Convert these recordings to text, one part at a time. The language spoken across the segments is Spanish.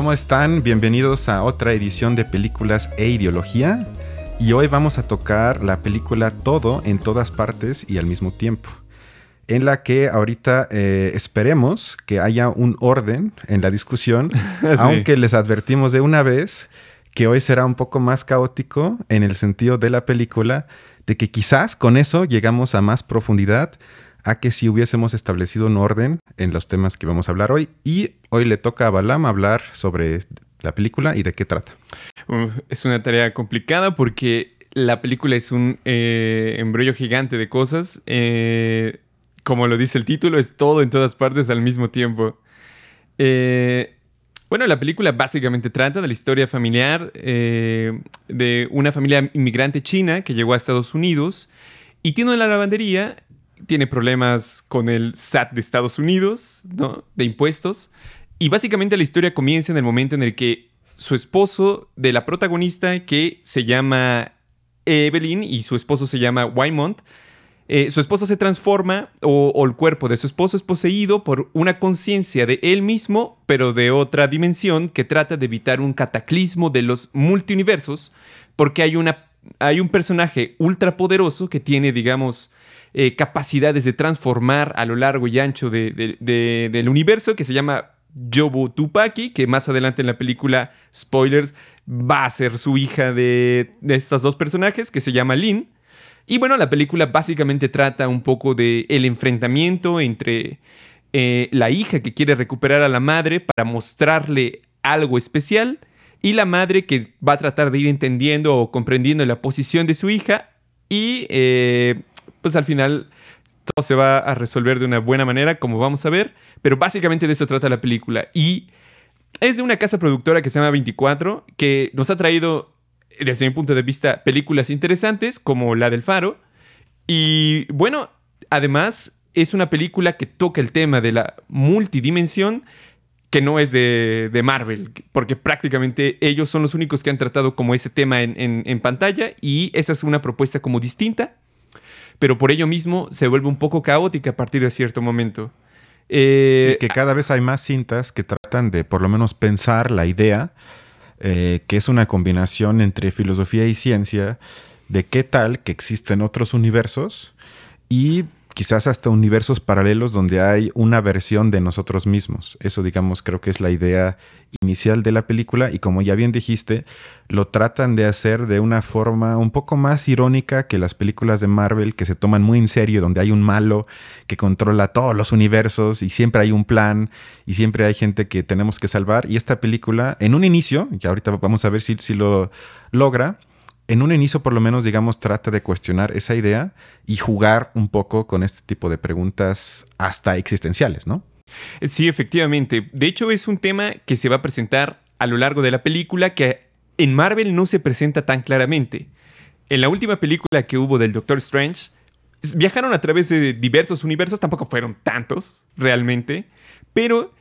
¿Cómo están? Bienvenidos a otra edición de Películas e Ideología. Y hoy vamos a tocar la película Todo, en todas partes y al mismo tiempo, en la que ahorita esperemos que haya un orden en la discusión, sí. Aunque les advertimos de una vez que hoy será un poco más caótico en el sentido de la película, de que quizás con eso llegamos a más profundidad a que si hubiésemos establecido un orden en los temas que vamos a hablar hoy. Y hoy le toca a Balam hablar sobre la película y de qué trata. Es una tarea complicada porque la película es un embrollo gigante de cosas. Como lo dice el título, es todo en todas partes al mismo tiempo. Bueno, la película básicamente trata de la historia familiar de una familia inmigrante china que llegó a Estados Unidos y tiene una lavandería, tiene problemas con el SAT de Estados Unidos, ¿no? De impuestos. Y básicamente la historia comienza en el momento en el que su esposo de la protagonista, que se llama Evelyn y su esposo se llama Waymond, su esposo se transforma o el cuerpo de su esposo es poseído por una conciencia de él mismo, pero de otra dimensión que trata de evitar un cataclismo de los multiuniversos, porque hay un personaje ultrapoderoso que tiene, digamos, capacidades de transformar a lo largo y ancho del universo, que se llama Jobu Tupaki, que más adelante en la película, spoilers, va a ser su hija de estos dos personajes, que se llama Lin. Y bueno, la película básicamente trata un poco de el enfrentamiento entre la hija que quiere recuperar a la madre para mostrarle algo especial y la madre que va a tratar de ir entendiendo o comprendiendo la posición de su hija y pues al final todo se va a resolver de una buena manera, como vamos a ver. Pero básicamente de eso trata la película. Y es de una casa productora que se llama 24, que nos ha traído, desde mi punto de vista, películas interesantes como La del Faro. Y bueno, además es una película que toca el tema de la multidimensión, que no es de Marvel, porque prácticamente ellos son los únicos que han tratado como ese tema en pantalla. Y esa es una propuesta como distinta, pero por ello mismo se vuelve un poco caótica a partir de cierto momento. Sí, que cada vez hay más cintas que tratan de, por lo menos, pensar la idea, que es una combinación entre filosofía y ciencia, de qué tal que existen otros universos y quizás hasta universos paralelos donde hay una versión de nosotros mismos. Eso, digamos, creo que es la idea inicial de la película y, como ya bien dijiste, lo tratan de hacer de una forma un poco más irónica que las películas de Marvel, que se toman muy en serio, donde hay un malo que controla todos los universos y siempre hay un plan y siempre hay gente que tenemos que salvar. Y esta película, en un inicio, que ahorita vamos a ver si lo logra, en un inicio, por lo menos, digamos, trata de cuestionar esa idea y jugar un poco con este tipo de preguntas hasta existenciales, ¿no? Sí, efectivamente. De hecho, es un tema que se va a presentar a lo largo de la película, que en Marvel no se presenta tan claramente. En la última película que hubo del Doctor Strange, viajaron a través de diversos universos, tampoco fueron tantos realmente, pero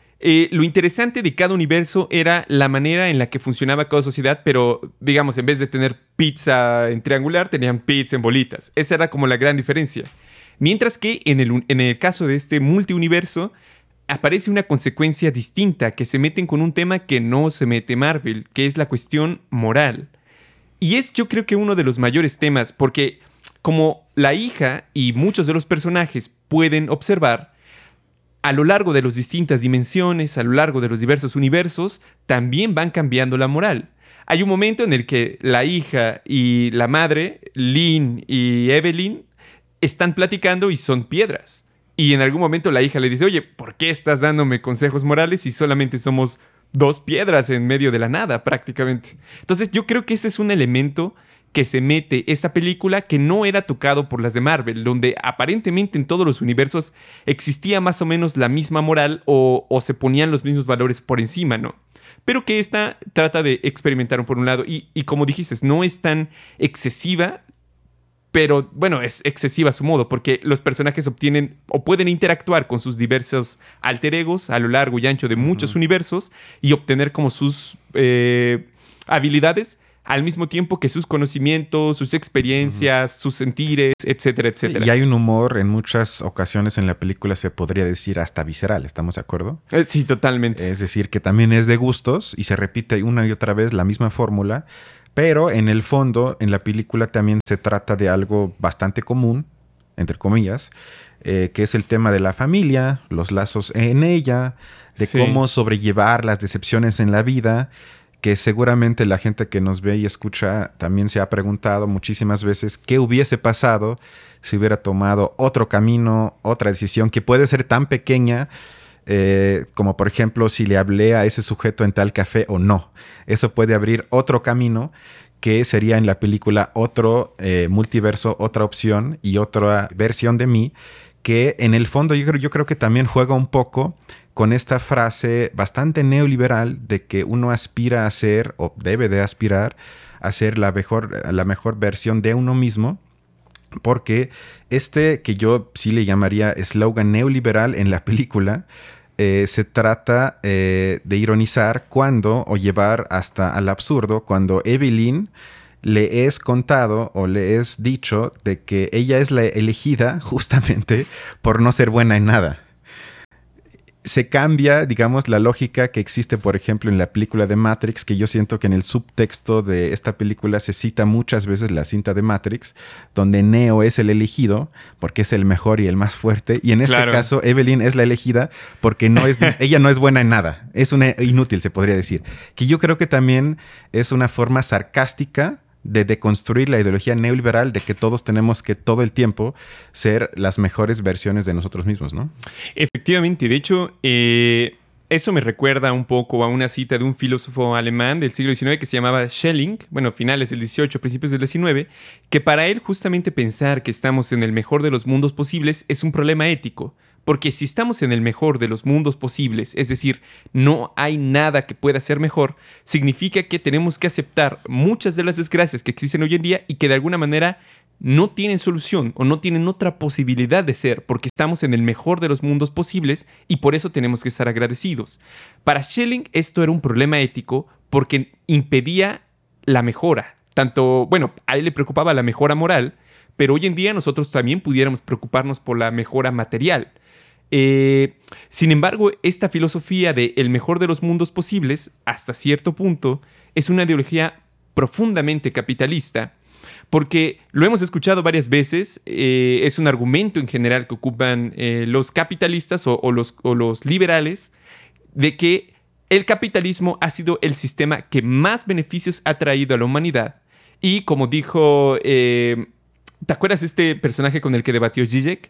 lo interesante de cada universo era la manera en la que funcionaba cada sociedad, pero, digamos, en vez de tener pizza en triangular, tenían pizza en bolitas. Esa era como la gran diferencia. Mientras que en el caso de este multiuniverso, aparece una consecuencia distinta, que se meten con un tema que no se mete Marvel, que es la cuestión moral. Y es, yo creo, que uno de los mayores temas, porque como la hija y muchos de los personajes pueden observar, a lo largo de las distintas dimensiones, a lo largo de los diversos universos, también van cambiando la moral. Hay un momento en el que la hija y la madre, Lynn y Evelyn, están platicando y son piedras. Y en algún momento la hija le dice: oye, ¿por qué estás dándome consejos morales si solamente somos dos piedras en medio de la nada, prácticamente? Entonces yo creo que ese es un elemento que se mete esta película, que no era tocado por las de Marvel, donde aparentemente en todos los universos existía más o menos la misma moral o se ponían los mismos valores por encima, ¿no? Pero que esta trata de experimentar por un lado y como dijiste, no es tan excesiva, pero bueno, es excesiva a su modo, porque los personajes obtienen o pueden interactuar con sus diversos alter egos a lo largo y ancho de muchos universos y obtener como sus habilidades, al mismo tiempo que sus conocimientos, sus experiencias, sus sentires, etcétera, etcétera. Y hay un humor en muchas ocasiones en la película, se podría decir hasta visceral, ¿estamos de acuerdo? Sí, totalmente. Es decir, que también es de gustos y se repite una y otra vez la misma fórmula, pero en el fondo, en la película también se trata de algo bastante común, entre comillas, que es el tema de la familia, los lazos en ella, de cómo sobrellevar las decepciones en la vida, que seguramente la gente que nos ve y escucha también se ha preguntado muchísimas veces qué hubiese pasado si hubiera tomado otro camino, otra decisión que puede ser tan pequeña como, por ejemplo, si le hablé a ese sujeto en tal café o no. Eso puede abrir otro camino que sería en la película otro multiverso, otra opción y otra versión de mí, que en el fondo yo creo que también juega un poco con esta frase bastante neoliberal de que uno aspira a ser, o debe de aspirar a ser, la mejor versión de uno mismo, porque que yo sí le llamaría eslogan neoliberal en la película, se trata de ironizar cuando, o llevar hasta al absurdo, cuando Evelyn le es contado o le es dicho de que ella es la elegida justamente por no ser buena en nada. Se cambia, digamos, la lógica que existe, por ejemplo, en la película de Matrix, que yo siento que en el subtexto de esta película se cita muchas veces la cinta de Matrix, donde Neo es el elegido porque es el mejor y el más fuerte, y en este caso Evelyn es la elegida porque ella no es buena en nada, es una inútil, se podría decir. Que yo creo que también es una forma sarcástica de deconstruir la ideología neoliberal de que todos tenemos que todo el tiempo ser las mejores versiones de nosotros mismos, ¿no? Efectivamente. De hecho, eso me recuerda un poco a una cita de un filósofo alemán del siglo XIX que se llamaba Schelling, bueno, finales del XVIII, principios del XIX, que para él justamente pensar que estamos en el mejor de los mundos posibles es un problema ético. Porque si estamos en el mejor de los mundos posibles, es decir, no hay nada que pueda ser mejor, significa que tenemos que aceptar muchas de las desgracias que existen hoy en día y que de alguna manera no tienen solución o no tienen otra posibilidad de ser, porque estamos en el mejor de los mundos posibles y por eso tenemos que estar agradecidos. Para Schelling esto era un problema ético porque impedía la mejora. Tanto, bueno, a él le preocupaba la mejora moral, pero hoy en día nosotros también pudiéramos preocuparnos por la mejora material. Sin embargo, esta filosofía de el mejor de los mundos posibles, hasta cierto punto, es una ideología profundamente capitalista, porque lo hemos escuchado varias veces, es un argumento en general que ocupan los capitalistas o los liberales, de que el capitalismo ha sido el sistema que más beneficios ha traído a la humanidad. Y como dijo, ¿te acuerdas este personaje con el que debatió Žižek?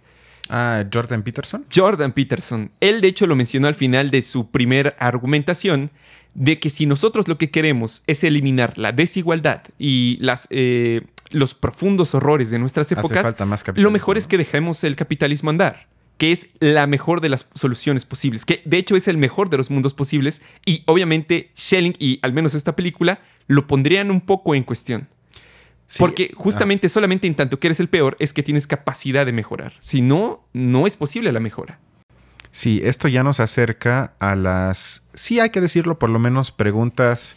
Ah, Jordan Peterson. Jordan Peterson. Él, de hecho, lo mencionó al final de su primera argumentación de que si nosotros lo que queremos es eliminar la desigualdad y los profundos horrores de nuestras épocas, lo mejor es que dejemos el capitalismo andar, que es la mejor de las soluciones posibles, que de hecho es el mejor de los mundos posibles, y obviamente Schelling y al menos esta película lo pondrían un poco en cuestión. Sí, porque justamente solamente en tanto que eres el peor es que tienes capacidad de mejorar. Si no, no es posible la mejora. Sí, esto ya nos acerca a las, sí hay que decirlo, por lo menos preguntas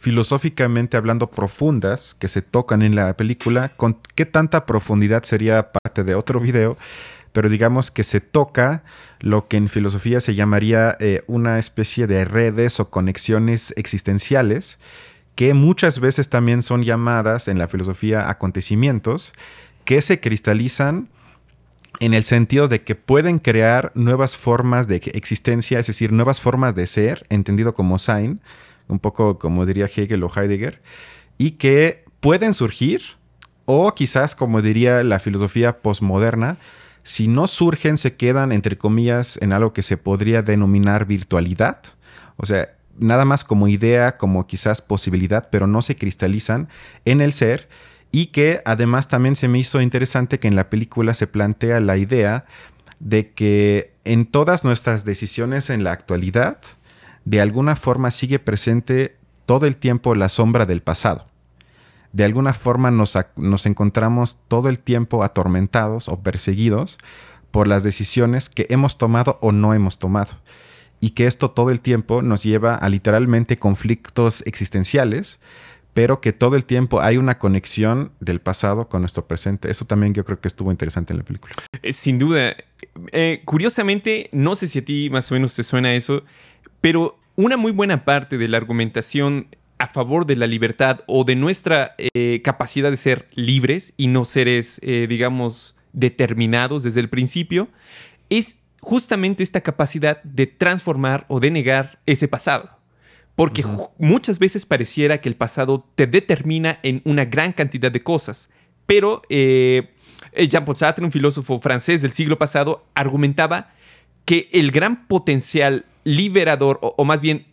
filosóficamente hablando profundas que se tocan en la película. ¿Con qué tanta profundidad sería parte de otro video? Pero digamos que se toca lo que en filosofía se llamaría una especie de redes o conexiones existenciales, que muchas veces también son llamadas en la filosofía acontecimientos, que se cristalizan en el sentido de que pueden crear nuevas formas de existencia, es decir, nuevas formas de ser, entendido como sein, un poco como diría Hegel o Heidegger, y que pueden surgir, o quizás como diría la filosofía posmoderna, si no surgen se quedan, entre comillas, en algo que se podría denominar virtualidad, o sea, nada más como idea, como quizás posibilidad, pero no se cristalizan en el ser. Y que además también se me hizo interesante que en la película se plantea la idea de que en todas nuestras decisiones en la actualidad, de alguna forma sigue presente todo el tiempo la sombra del pasado. De alguna forma nos encontramos todo el tiempo atormentados o perseguidos por las decisiones que hemos tomado o no hemos tomado. Y que esto todo el tiempo nos lleva a literalmente conflictos existenciales, pero que todo el tiempo hay una conexión del pasado con nuestro presente. Eso también yo creo que estuvo interesante en la película. Sin duda. Curiosamente, no sé si a ti más o menos te suena eso, pero una muy buena parte de la argumentación a favor de la libertad o de nuestra capacidad de ser libres y no seres, digamos, determinados desde el principio, es justamente esta capacidad de transformar o de negar ese pasado. Porque muchas veces pareciera que el pasado te determina en una gran cantidad de cosas. Pero Jean-Paul Sartre, un filósofo francés del siglo pasado, argumentaba que el gran potencial liberador, o más bien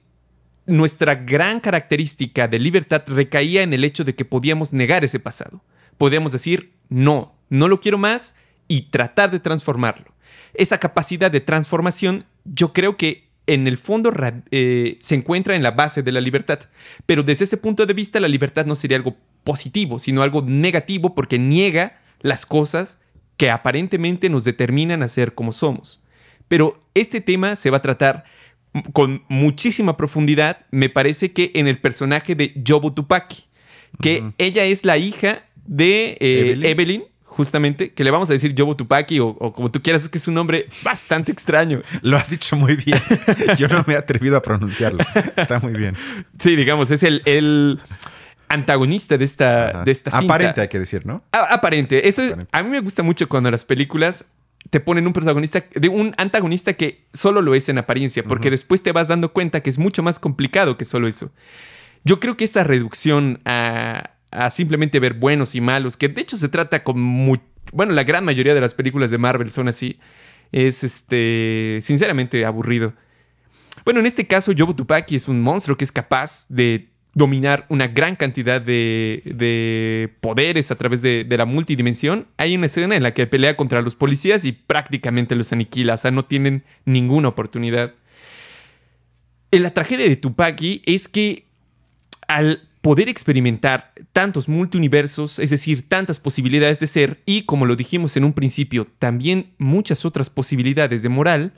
nuestra gran característica de libertad, recaía en el hecho de que podíamos negar ese pasado. Podíamos decir, no, no lo quiero más y tratar de transformarlo. Esa capacidad de transformación yo creo que en el fondo se encuentra en la base de la libertad. Pero desde ese punto de vista, la libertad no sería algo positivo, sino algo negativo, porque niega las cosas que aparentemente nos determinan a ser como somos. Pero este tema se va a tratar con muchísima profundidad, me parece que en el personaje de Jobu Tupaki, que ella es la hija de Evelyn, justamente, que le vamos a decir Jobu Tupaki o como tú quieras, es que es un nombre bastante extraño. Lo has dicho muy bien. Yo no me he atrevido a pronunciarlo. Está muy bien. Sí, digamos, es el antagonista de esta cinta. Aparente, hay que decir, ¿no? Aparente. Eso aparente. A mí me gusta mucho cuando las películas te ponen un protagonista, de un antagonista que solo lo es en apariencia, porque después te vas dando cuenta que es mucho más complicado que solo eso. Yo creo que esa reducción a simplemente ver buenos y malos, que de hecho se trata con muy... Bueno, la gran mayoría de las películas de Marvel son así. Es, sinceramente, aburrido. Bueno, en este caso, Jobu Tupaki es un monstruo que es capaz de dominar una gran cantidad de poderes a través de la multidimensión. Hay una escena en la que pelea contra los policías y prácticamente los aniquila. O sea, no tienen ninguna oportunidad. La tragedia de Tupaki es que al poder experimentar tantos multiuniversos, es decir, tantas posibilidades de ser y, como lo dijimos en un principio, también muchas otras posibilidades de moral,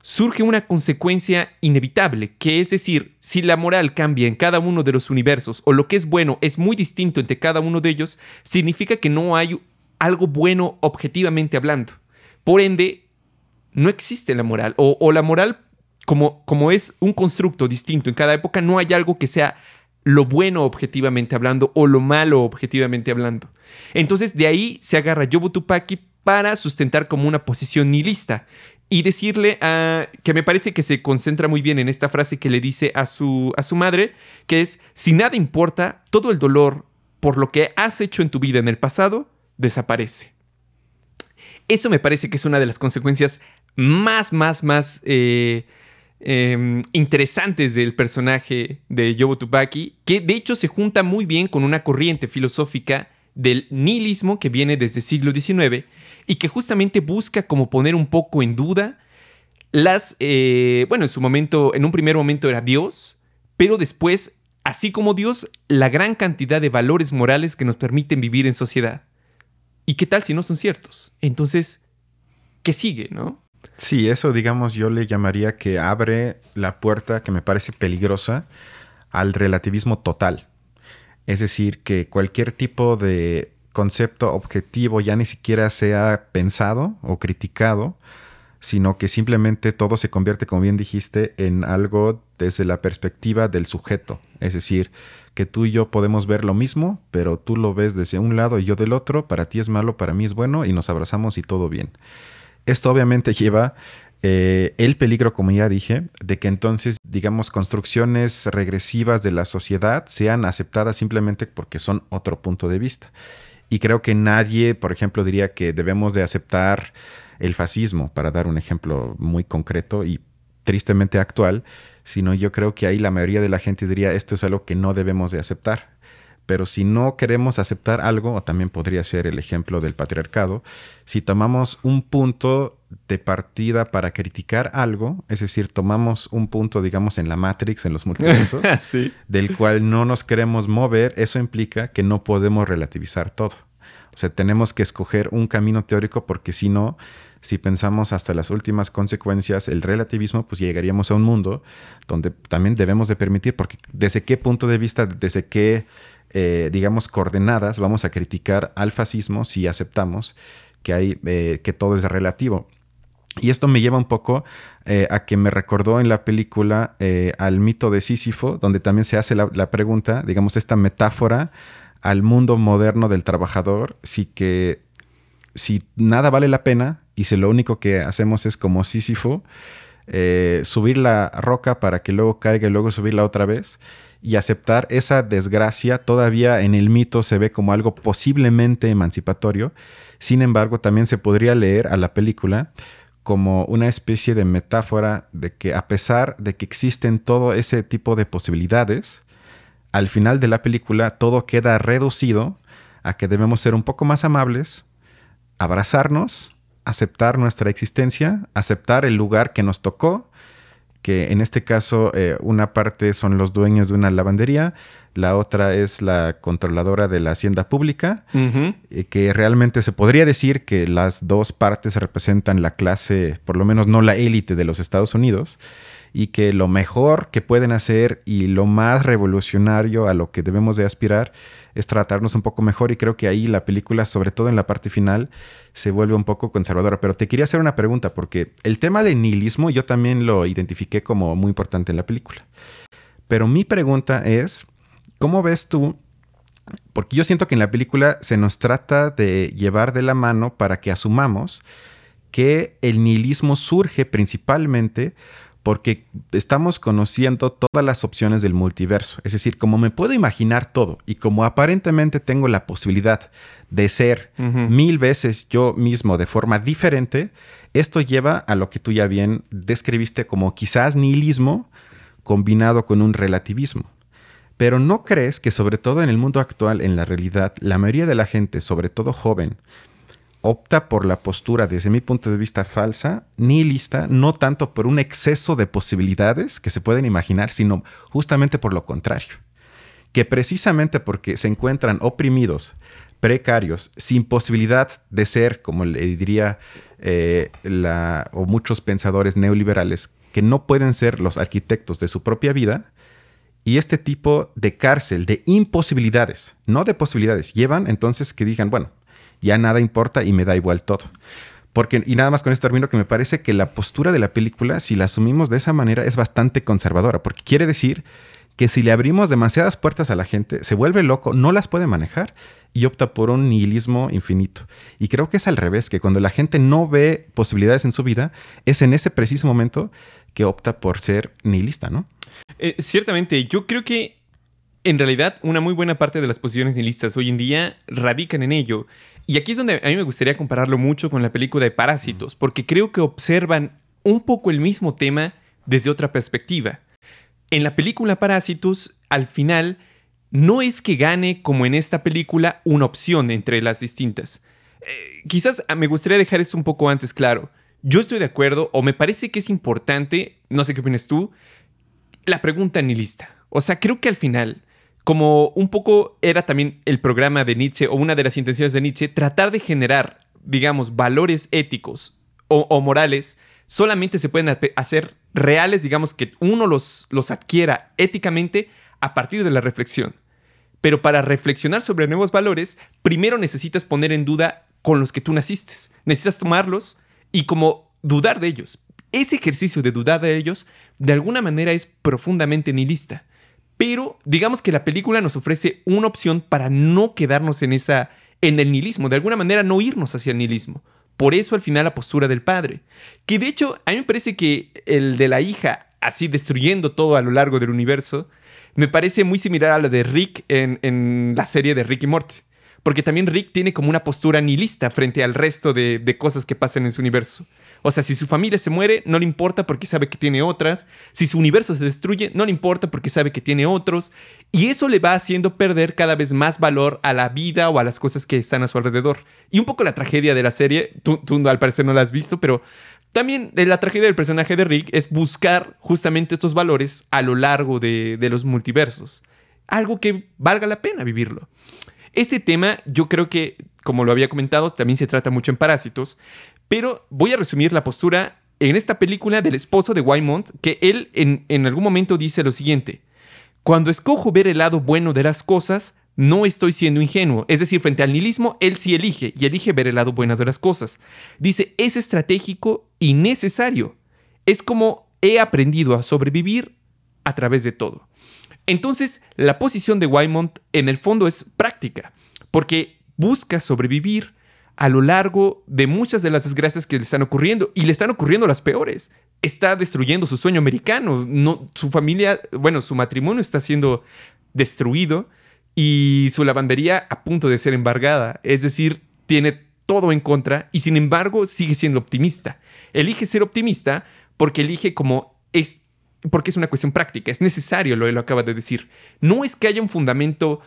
surge una consecuencia inevitable, que es decir, si la moral cambia en cada uno de los universos o lo que es bueno es muy distinto entre cada uno de ellos, significa que no hay algo bueno objetivamente hablando. Por ende, no existe la moral o la moral como es un constructo distinto en cada época, no hay algo que sea lo bueno objetivamente hablando o lo malo objetivamente hablando. Entonces de ahí se agarra Jobu Tupaki para sustentar como una posición nihilista y decirle que me parece que se concentra muy bien en esta frase que le dice a su madre, que es: si nada importa, todo el dolor por lo que has hecho en tu vida en el pasado desaparece. Eso me parece que es una de las consecuencias más interesantes del personaje de Jobu Tupaki, que de hecho se junta muy bien con una corriente filosófica del nihilismo que viene desde el siglo XIX y que justamente busca como poner un poco en duda las... en su momento, en un primer momento era Dios, pero después, así como Dios, la gran cantidad de valores morales que nos permiten vivir en sociedad. ¿Y qué tal si no son ciertos? Entonces, ¿qué sigue, no? Sí, eso, digamos, yo le llamaría que abre la puerta, que me parece peligrosa, al relativismo total. Es decir, que cualquier tipo de concepto objetivo ya ni siquiera sea pensado o criticado, sino que simplemente todo se convierte, como bien dijiste, en algo desde la perspectiva del sujeto. Es decir, que tú y yo podemos ver lo mismo, pero tú lo ves desde un lado y yo del otro. Para ti es malo, para mí es bueno, y nos abrazamos y todo bien. Esto obviamente lleva el peligro, como ya dije, de que entonces, digamos, construcciones regresivas de la sociedad sean aceptadas simplemente porque son otro punto de vista. Y creo que nadie, por ejemplo, diría que debemos de aceptar el fascismo, para dar un ejemplo muy concreto y tristemente actual, sino yo creo que ahí la mayoría de la gente diría esto es algo que no debemos de aceptar. Pero si no queremos aceptar algo, o también podría ser el ejemplo del patriarcado, si tomamos un punto de partida para criticar algo, es decir, tomamos un punto, digamos, en la Matrix, en los multiversos, sí, del cual no nos queremos mover, eso implica que no podemos relativizar todo. O sea, tenemos que escoger un camino teórico porque si no, Si pensamos hasta las últimas consecuencias, el relativismo, pues llegaríamos a un mundo donde también debemos de permitir, porque desde qué punto de vista, desde qué, digamos, coordenadas vamos a criticar al fascismo si aceptamos que hay, que todo es relativo. Y esto me lleva un poco a que me recordó en la película al mito de Sísifo, donde también se hace la pregunta, digamos, esta metáfora al mundo moderno del trabajador, si nada vale la pena y si lo único que hacemos es como Sísifo, subir la roca para que luego caiga y luego subirla otra vez, y aceptar esa desgracia todavía en el mito se ve como algo posiblemente emancipatorio. Sin embargo, también se podría leer a la película como una especie de metáfora de que a pesar de que existen todo ese tipo de posibilidades, al final de la película todo queda reducido a que debemos ser un poco más amables, abrazarnos, aceptar nuestra existencia, aceptar el lugar que nos tocó, que en este caso una parte son los dueños de una lavandería, la otra es la controladora de la hacienda pública, uh-huh. Que realmente se podría decir que las dos partes representan la clase, por lo menos no la élite de los Estados Unidos, y que lo mejor que pueden hacer y lo más revolucionario a lo que debemos de aspirar es tratarnos un poco mejor, y creo que ahí la película, sobre todo en la parte final, se vuelve un poco conservadora. Pero te quería hacer una pregunta, porque el tema del nihilismo yo también lo identifiqué como muy importante en la película. Pero mi pregunta es, ¿cómo ves tú? Porque yo siento que en la película se nos trata de llevar de la mano para que asumamos que el nihilismo surge principalmente porque estamos conociendo todas las opciones del multiverso. Es decir, como me puedo imaginar todo y como aparentemente tengo la posibilidad de ser uh-huh. 1000 veces yo mismo de forma diferente, esto lleva a lo que tú ya bien describiste como quizás nihilismo combinado con un relativismo. Pero ¿no crees que sobre todo en el mundo actual, en la realidad, la mayoría de la gente, sobre todo joven, opta por la postura, desde mi punto de vista, falsa, nihilista, no tanto por un exceso de posibilidades que se pueden imaginar, sino justamente por lo contrario? Que precisamente porque se encuentran oprimidos, precarios, sin posibilidad de ser, como le diría o muchos pensadores neoliberales, que no pueden ser los arquitectos de su propia vida. Y este tipo de cárcel, de imposibilidades, no de posibilidades, llevan entonces que digan, bueno, ya nada importa y me da igual todo. Porque, y nada más con esto termino, que me parece que la postura de la película, si la asumimos de esa manera, es bastante conservadora. Porque quiere decir que si le abrimos demasiadas puertas a la gente, se vuelve loco, no las puede manejar y opta por un nihilismo infinito. Y creo que es al revés, que cuando la gente no ve posibilidades en su vida, es en ese preciso momento que opta por ser nihilista, ¿no? Ciertamente, yo creo que en realidad una muy buena parte de las posiciones nihilistas hoy en día radican en ello. Y aquí es donde a mí me gustaría compararlo mucho con la película de Parásitos, porque creo que observan un poco el mismo tema desde otra perspectiva. En la película Parásitos, al final, no es que gane, como en esta película, una opción entre las distintas. Quizás me gustaría dejar esto un poco antes claro. Yo estoy de acuerdo, o me parece que es importante, no sé qué opinas tú, la pregunta nihilista. O sea, creo que al final, como un poco era también el programa de Nietzsche o una de las intenciones de Nietzsche, tratar de generar, digamos, valores éticos o morales, solamente se pueden hacer reales, digamos, que uno los adquiera éticamente a partir de la reflexión. Pero para reflexionar sobre nuevos valores, primero necesitas poner en duda con los que tú naciste. Necesitas tomarlos y como dudar de ellos. Ese ejercicio de dudar de ellos, de alguna manera, es profundamente nihilista. Pero digamos que la película nos ofrece una opción para no quedarnos en el nihilismo. De alguna manera, no irnos hacia el nihilismo. Por eso, al final, la postura del padre. Que, de hecho, a mí me parece que el de la hija, así destruyendo todo a lo largo del universo, me parece muy similar a la de Rick en la serie de Rick y Morty. Porque también Rick tiene como una postura nihilista frente al resto de cosas que pasan en su universo. O sea, si su familia se muere, no le importa porque sabe que tiene otras. Si su universo se destruye, no le importa porque sabe que tiene otros. Y eso le va haciendo perder cada vez más valor a la vida o a las cosas que están a su alrededor. Y un poco la tragedia de la serie, tú al parecer no la has visto, pero también la tragedia del personaje de Rick es buscar justamente estos valores a lo largo de los multiversos. Algo que valga la pena vivirlo. Este tema, yo creo que, como lo había comentado, también se trata mucho en Parásitos. Pero voy a resumir la postura en esta película del esposo de Waymond, que él en algún momento dice lo siguiente: cuando escojo ver el lado bueno de las cosas, no estoy siendo ingenuo. Es decir, frente al nihilismo, él sí elige, y elige ver el lado bueno de las cosas. Dice, es estratégico y necesario. Es como he aprendido a sobrevivir a través de todo. Entonces, la posición de Waymond en el fondo es práctica, porque busca sobrevivir a lo largo de muchas de las desgracias que le están ocurriendo, y le están ocurriendo las peores. Está destruyendo su sueño americano, no, su familia, bueno, su matrimonio está siendo destruido, y su lavandería a punto de ser embargada. Es decir, tiene todo en contra y sin embargo sigue siendo optimista. Elige ser optimista porque elige como es, porque es una cuestión práctica. Es necesario, lo acaba de decir. No es que haya un fundamento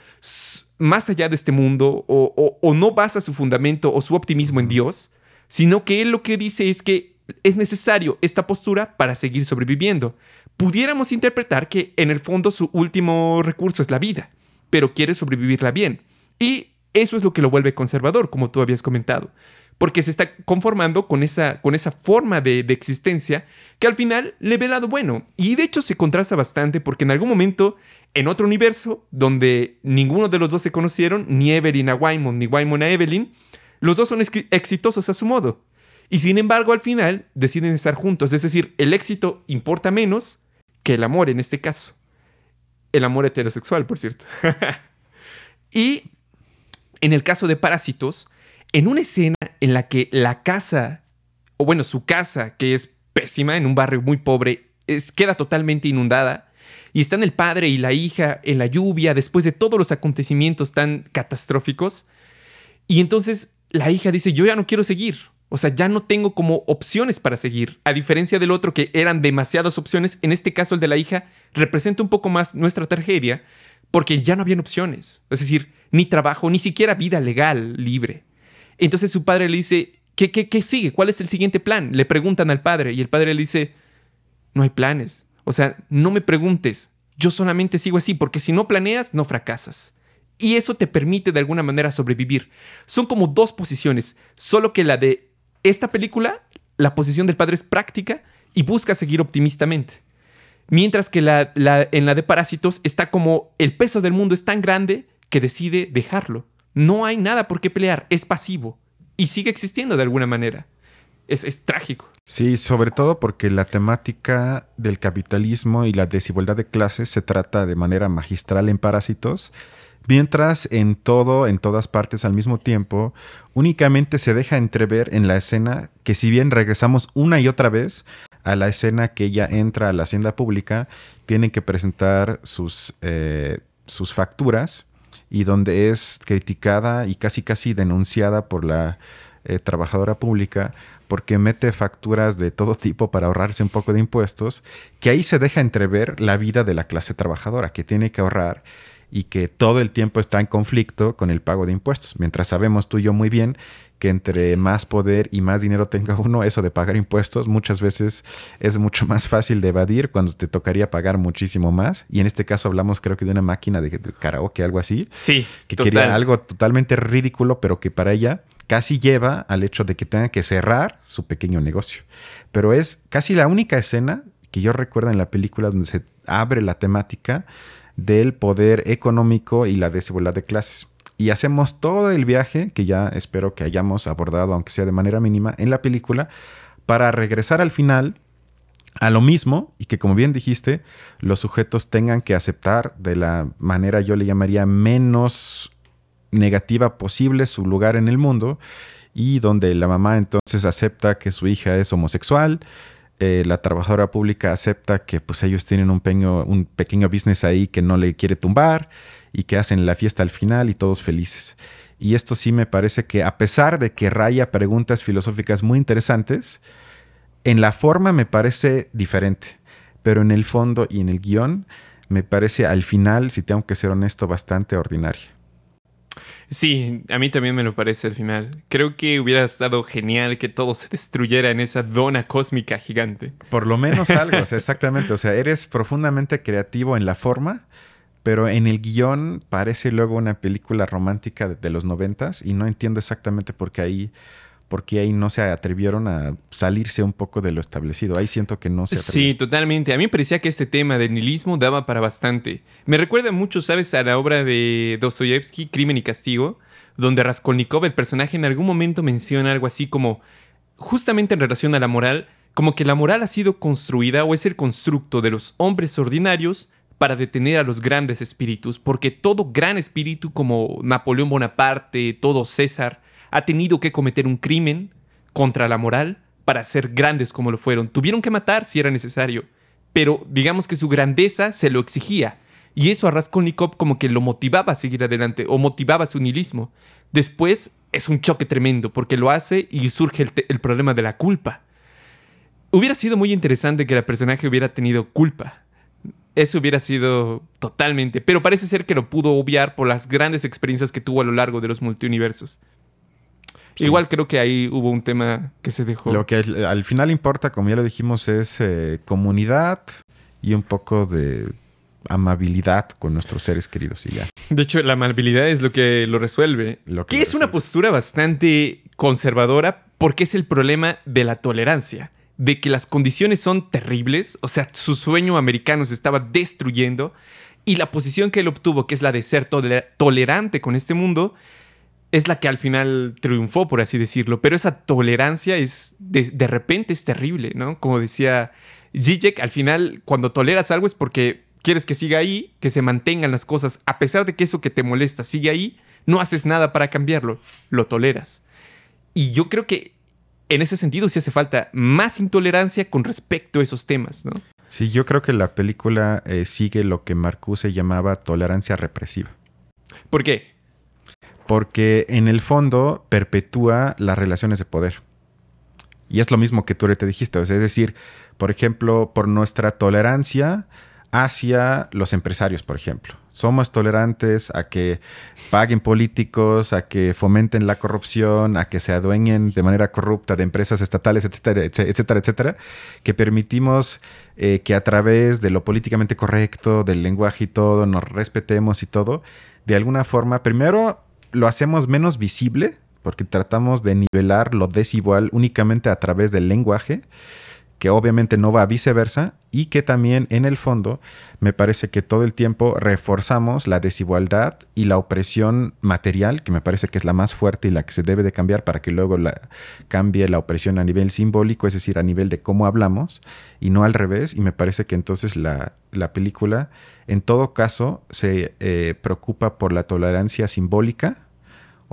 más allá de este mundo o no basa su fundamento o su optimismo en Dios, sino que él lo que dice es que es necesario esta postura para seguir sobreviviendo. Pudiéramos interpretar que en el fondo su último recurso es la vida, pero quiere sobrevivirla bien. Y eso es lo que lo vuelve conservador, como tú habías comentado, porque se está conformando con esa forma de existencia que al final le ve el lado bueno. Y de hecho se contrasta bastante porque en algún momento, en otro universo, donde ninguno de los dos se conocieron, ni Evelyn a Waymond, ni Waymond a Evelyn, los dos son exitosos a su modo. Y sin embargo, al final, deciden estar juntos. Es decir, el éxito importa menos que el amor en este caso. El amor heterosexual, por cierto. Y en el caso de Parásitos, en una escena en la que la casa, o bueno, su casa, que es pésima, en un barrio muy pobre, queda totalmente inundada, y están el padre y la hija en la lluvia después de todos los acontecimientos tan catastróficos, y entonces la hija dice, yo ya no quiero seguir. O sea, ya no tengo como opciones para seguir. A diferencia del otro, que eran demasiadas opciones, en este caso el de la hija representa un poco más nuestra tragedia porque ya no habían opciones. Es decir, ni trabajo, ni siquiera vida legal, libre. Entonces su padre le dice, ¿qué sigue? ¿Cuál es el siguiente plan? Le preguntan al padre y el padre le dice, no hay planes. O sea, no me preguntes. Yo solamente sigo así porque si no planeas, no fracasas. Y eso te permite de alguna manera sobrevivir. Son como dos posiciones, solo que la de esta película, la posición del padre es práctica y busca seguir optimistamente. Mientras que en la de Parásitos está como el peso del mundo es tan grande que decide dejarlo. No hay nada por qué pelear, es pasivo y sigue existiendo de alguna manera. Es trágico. Sí, sobre todo porque la temática del capitalismo y la desigualdad de clases se trata de manera magistral en Parásitos. Mientras en Todo, en todas partes al mismo tiempo, únicamente se deja entrever en la escena que, si bien regresamos una y otra vez a la escena que ella entra a la hacienda pública, tienen que presentar sus facturas, y donde es criticada y casi denunciada por la trabajadora pública porque mete facturas de todo tipo para ahorrarse un poco de impuestos, que ahí se deja entrever la vida de la clase trabajadora que tiene que ahorrar y que todo el tiempo está en conflicto con el pago de impuestos. Mientras sabemos tú y yo muy bien que entre más poder y más dinero tenga uno, eso de pagar impuestos muchas veces es mucho más fácil de evadir cuando te tocaría pagar muchísimo más. Y en este caso hablamos, creo que de una máquina de karaoke, algo así. Sí, que total. Quería algo totalmente ridículo, pero que para ella casi lleva al hecho de que tenga que cerrar su pequeño negocio. Pero es casi la única escena que yo recuerdo en la película donde se abre la temática del poder económico y la desigualdad de clases. Y hacemos todo el viaje, que ya espero que hayamos abordado, aunque sea de manera mínima, en la película, para regresar al final a lo mismo y que, como bien dijiste, los sujetos tengan que aceptar de la manera, yo le llamaría, menos negativa posible su lugar en el mundo, y donde la mamá entonces acepta que su hija es homosexual. La trabajadora pública acepta que pues ellos tienen un pequeño business ahí que no le quiere tumbar, y que hacen la fiesta al final y todos felices. Y esto sí me parece que, a pesar de que raya preguntas filosóficas muy interesantes, en la forma me parece diferente, pero en el fondo y en el guión me parece al final, si tengo que ser honesto, bastante ordinaria. Sí, a mí también me lo parece al final. Creo que hubiera estado genial que todo se destruyera en esa dona cósmica gigante. Por lo menos algo, o sea, exactamente. O sea, eres profundamente creativo en la forma, pero en el guión parece luego una película romántica de los 90s, y no entiendo exactamente por qué ahí porque ahí no se atrevieron a salirse un poco de lo establecido. Ahí siento que no se atrevieron. Sí, totalmente. A mí me parecía que este tema del nihilismo daba para bastante. Me recuerda mucho, ¿sabes?, a la obra de Dostoyevsky, Crimen y Castigo, donde Raskolnikov, el personaje, en algún momento menciona algo así como, justamente en relación a la moral, como que la moral ha sido construida o es el constructo de los hombres ordinarios para detener a los grandes espíritus, porque todo gran espíritu como Napoleón Bonaparte, todo César, ha tenido que cometer un crimen contra la moral para ser grandes como lo fueron. Tuvieron que matar si era necesario, pero digamos que su grandeza se lo exigía. Y eso a Raskolnikov como que lo motivaba a seguir adelante o motivaba su nihilismo. Después es un choque tremendo porque lo hace y surge el problema de la culpa. Hubiera sido muy interesante que el personaje hubiera tenido culpa. Eso hubiera sido totalmente... Pero parece ser que lo pudo obviar por las grandes experiencias que tuvo a lo largo de los multiuniversos. Sí. Igual creo que ahí hubo un tema que se dejó. Lo que al final importa, como ya lo dijimos, es comunidad y un poco de... amabilidad con nuestros seres queridos y ya. De hecho, la amabilidad es lo que lo resuelve. Es una postura bastante conservadora porque es el problema de la tolerancia. De que las condiciones son terribles. O sea, su sueño americano se estaba destruyendo. Y la posición que él obtuvo, que es la de ser tolerante con este mundo, es la que al final triunfó, por así decirlo. Pero esa tolerancia es de repente es terrible, ¿no? Como decía Žižek, al final cuando toleras algo es porque... quieres que siga ahí, que se mantengan las cosas. A pesar de que eso que te molesta sigue ahí, no haces nada para cambiarlo. Lo toleras. Y yo creo que en ese sentido sí hace falta más intolerancia con respecto a esos temas, ¿no? Sí, yo creo que la película sigue lo que Marcuse llamaba tolerancia represiva. ¿Por qué? Porque en el fondo perpetúa las relaciones de poder. Y es lo mismo que tú te dijiste. O sea, es decir, por ejemplo, por nuestra tolerancia... hacia los empresarios, por ejemplo. Somos tolerantes a que paguen políticos, a que fomenten la corrupción, a que se adueñen de manera corrupta de empresas estatales, etcétera, etcétera, etcétera, que permitimos que a través de lo políticamente correcto, del lenguaje y todo, nos respetemos y todo. De alguna forma, primero lo hacemos menos visible, porque tratamos de nivelar lo desigual únicamente a través del lenguaje, que obviamente no va viceversa, y que también en el fondo me parece que todo el tiempo reforzamos la desigualdad y la opresión material, que me parece que es la más fuerte y la que se debe de cambiar para que luego cambie la opresión a nivel simbólico, es decir, a nivel de cómo hablamos, y no al revés. Y me parece que entonces la película en todo caso se preocupa por la tolerancia simbólica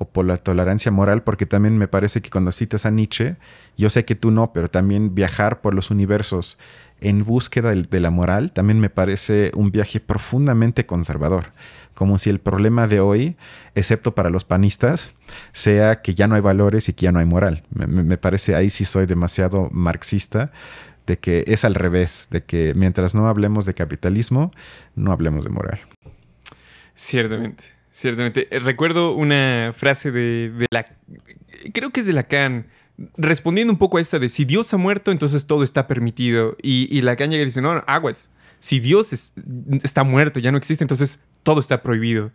o por la tolerancia moral, porque también me parece que cuando citas a Nietzsche, yo sé que tú no, pero también viajar por los universos en búsqueda de la moral también me parece un viaje profundamente conservador. Como si el problema de hoy, excepto para los panistas, sea que ya no hay valores y que ya no hay moral. Me parece, ahí sí soy demasiado marxista, de que es al revés, de que mientras no hablemos de capitalismo, no hablemos de moral. Ciertamente. Recuerdo una frase creo que es de Lacan, respondiendo un poco a esta de si Dios ha muerto, entonces todo está permitido. Y Lacan llega y dice, no, aguas, si Dios está muerto, ya no existe, entonces todo está prohibido.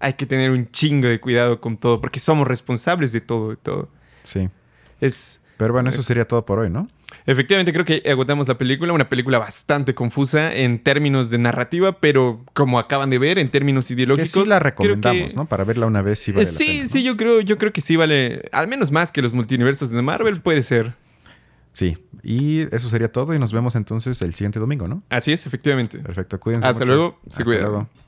Hay que tener un chingo de cuidado con todo, porque somos responsables de todo, Sí. Pero bueno, eso sería todo por hoy, ¿no? Efectivamente, creo que agotamos la película. Una película bastante confusa en términos de narrativa, pero como acaban de ver, en términos ideológicos... Que sí la recomendamos, ¿no? Para verla una vez sí vale la pena, ¿no? Sí, yo creo que sí vale... Al menos más que los multiversos de Marvel, puede ser. Sí, y eso sería todo. Y nos vemos entonces el siguiente domingo, ¿no? Así es, efectivamente. Perfecto, cuídense mucho. Hasta luego.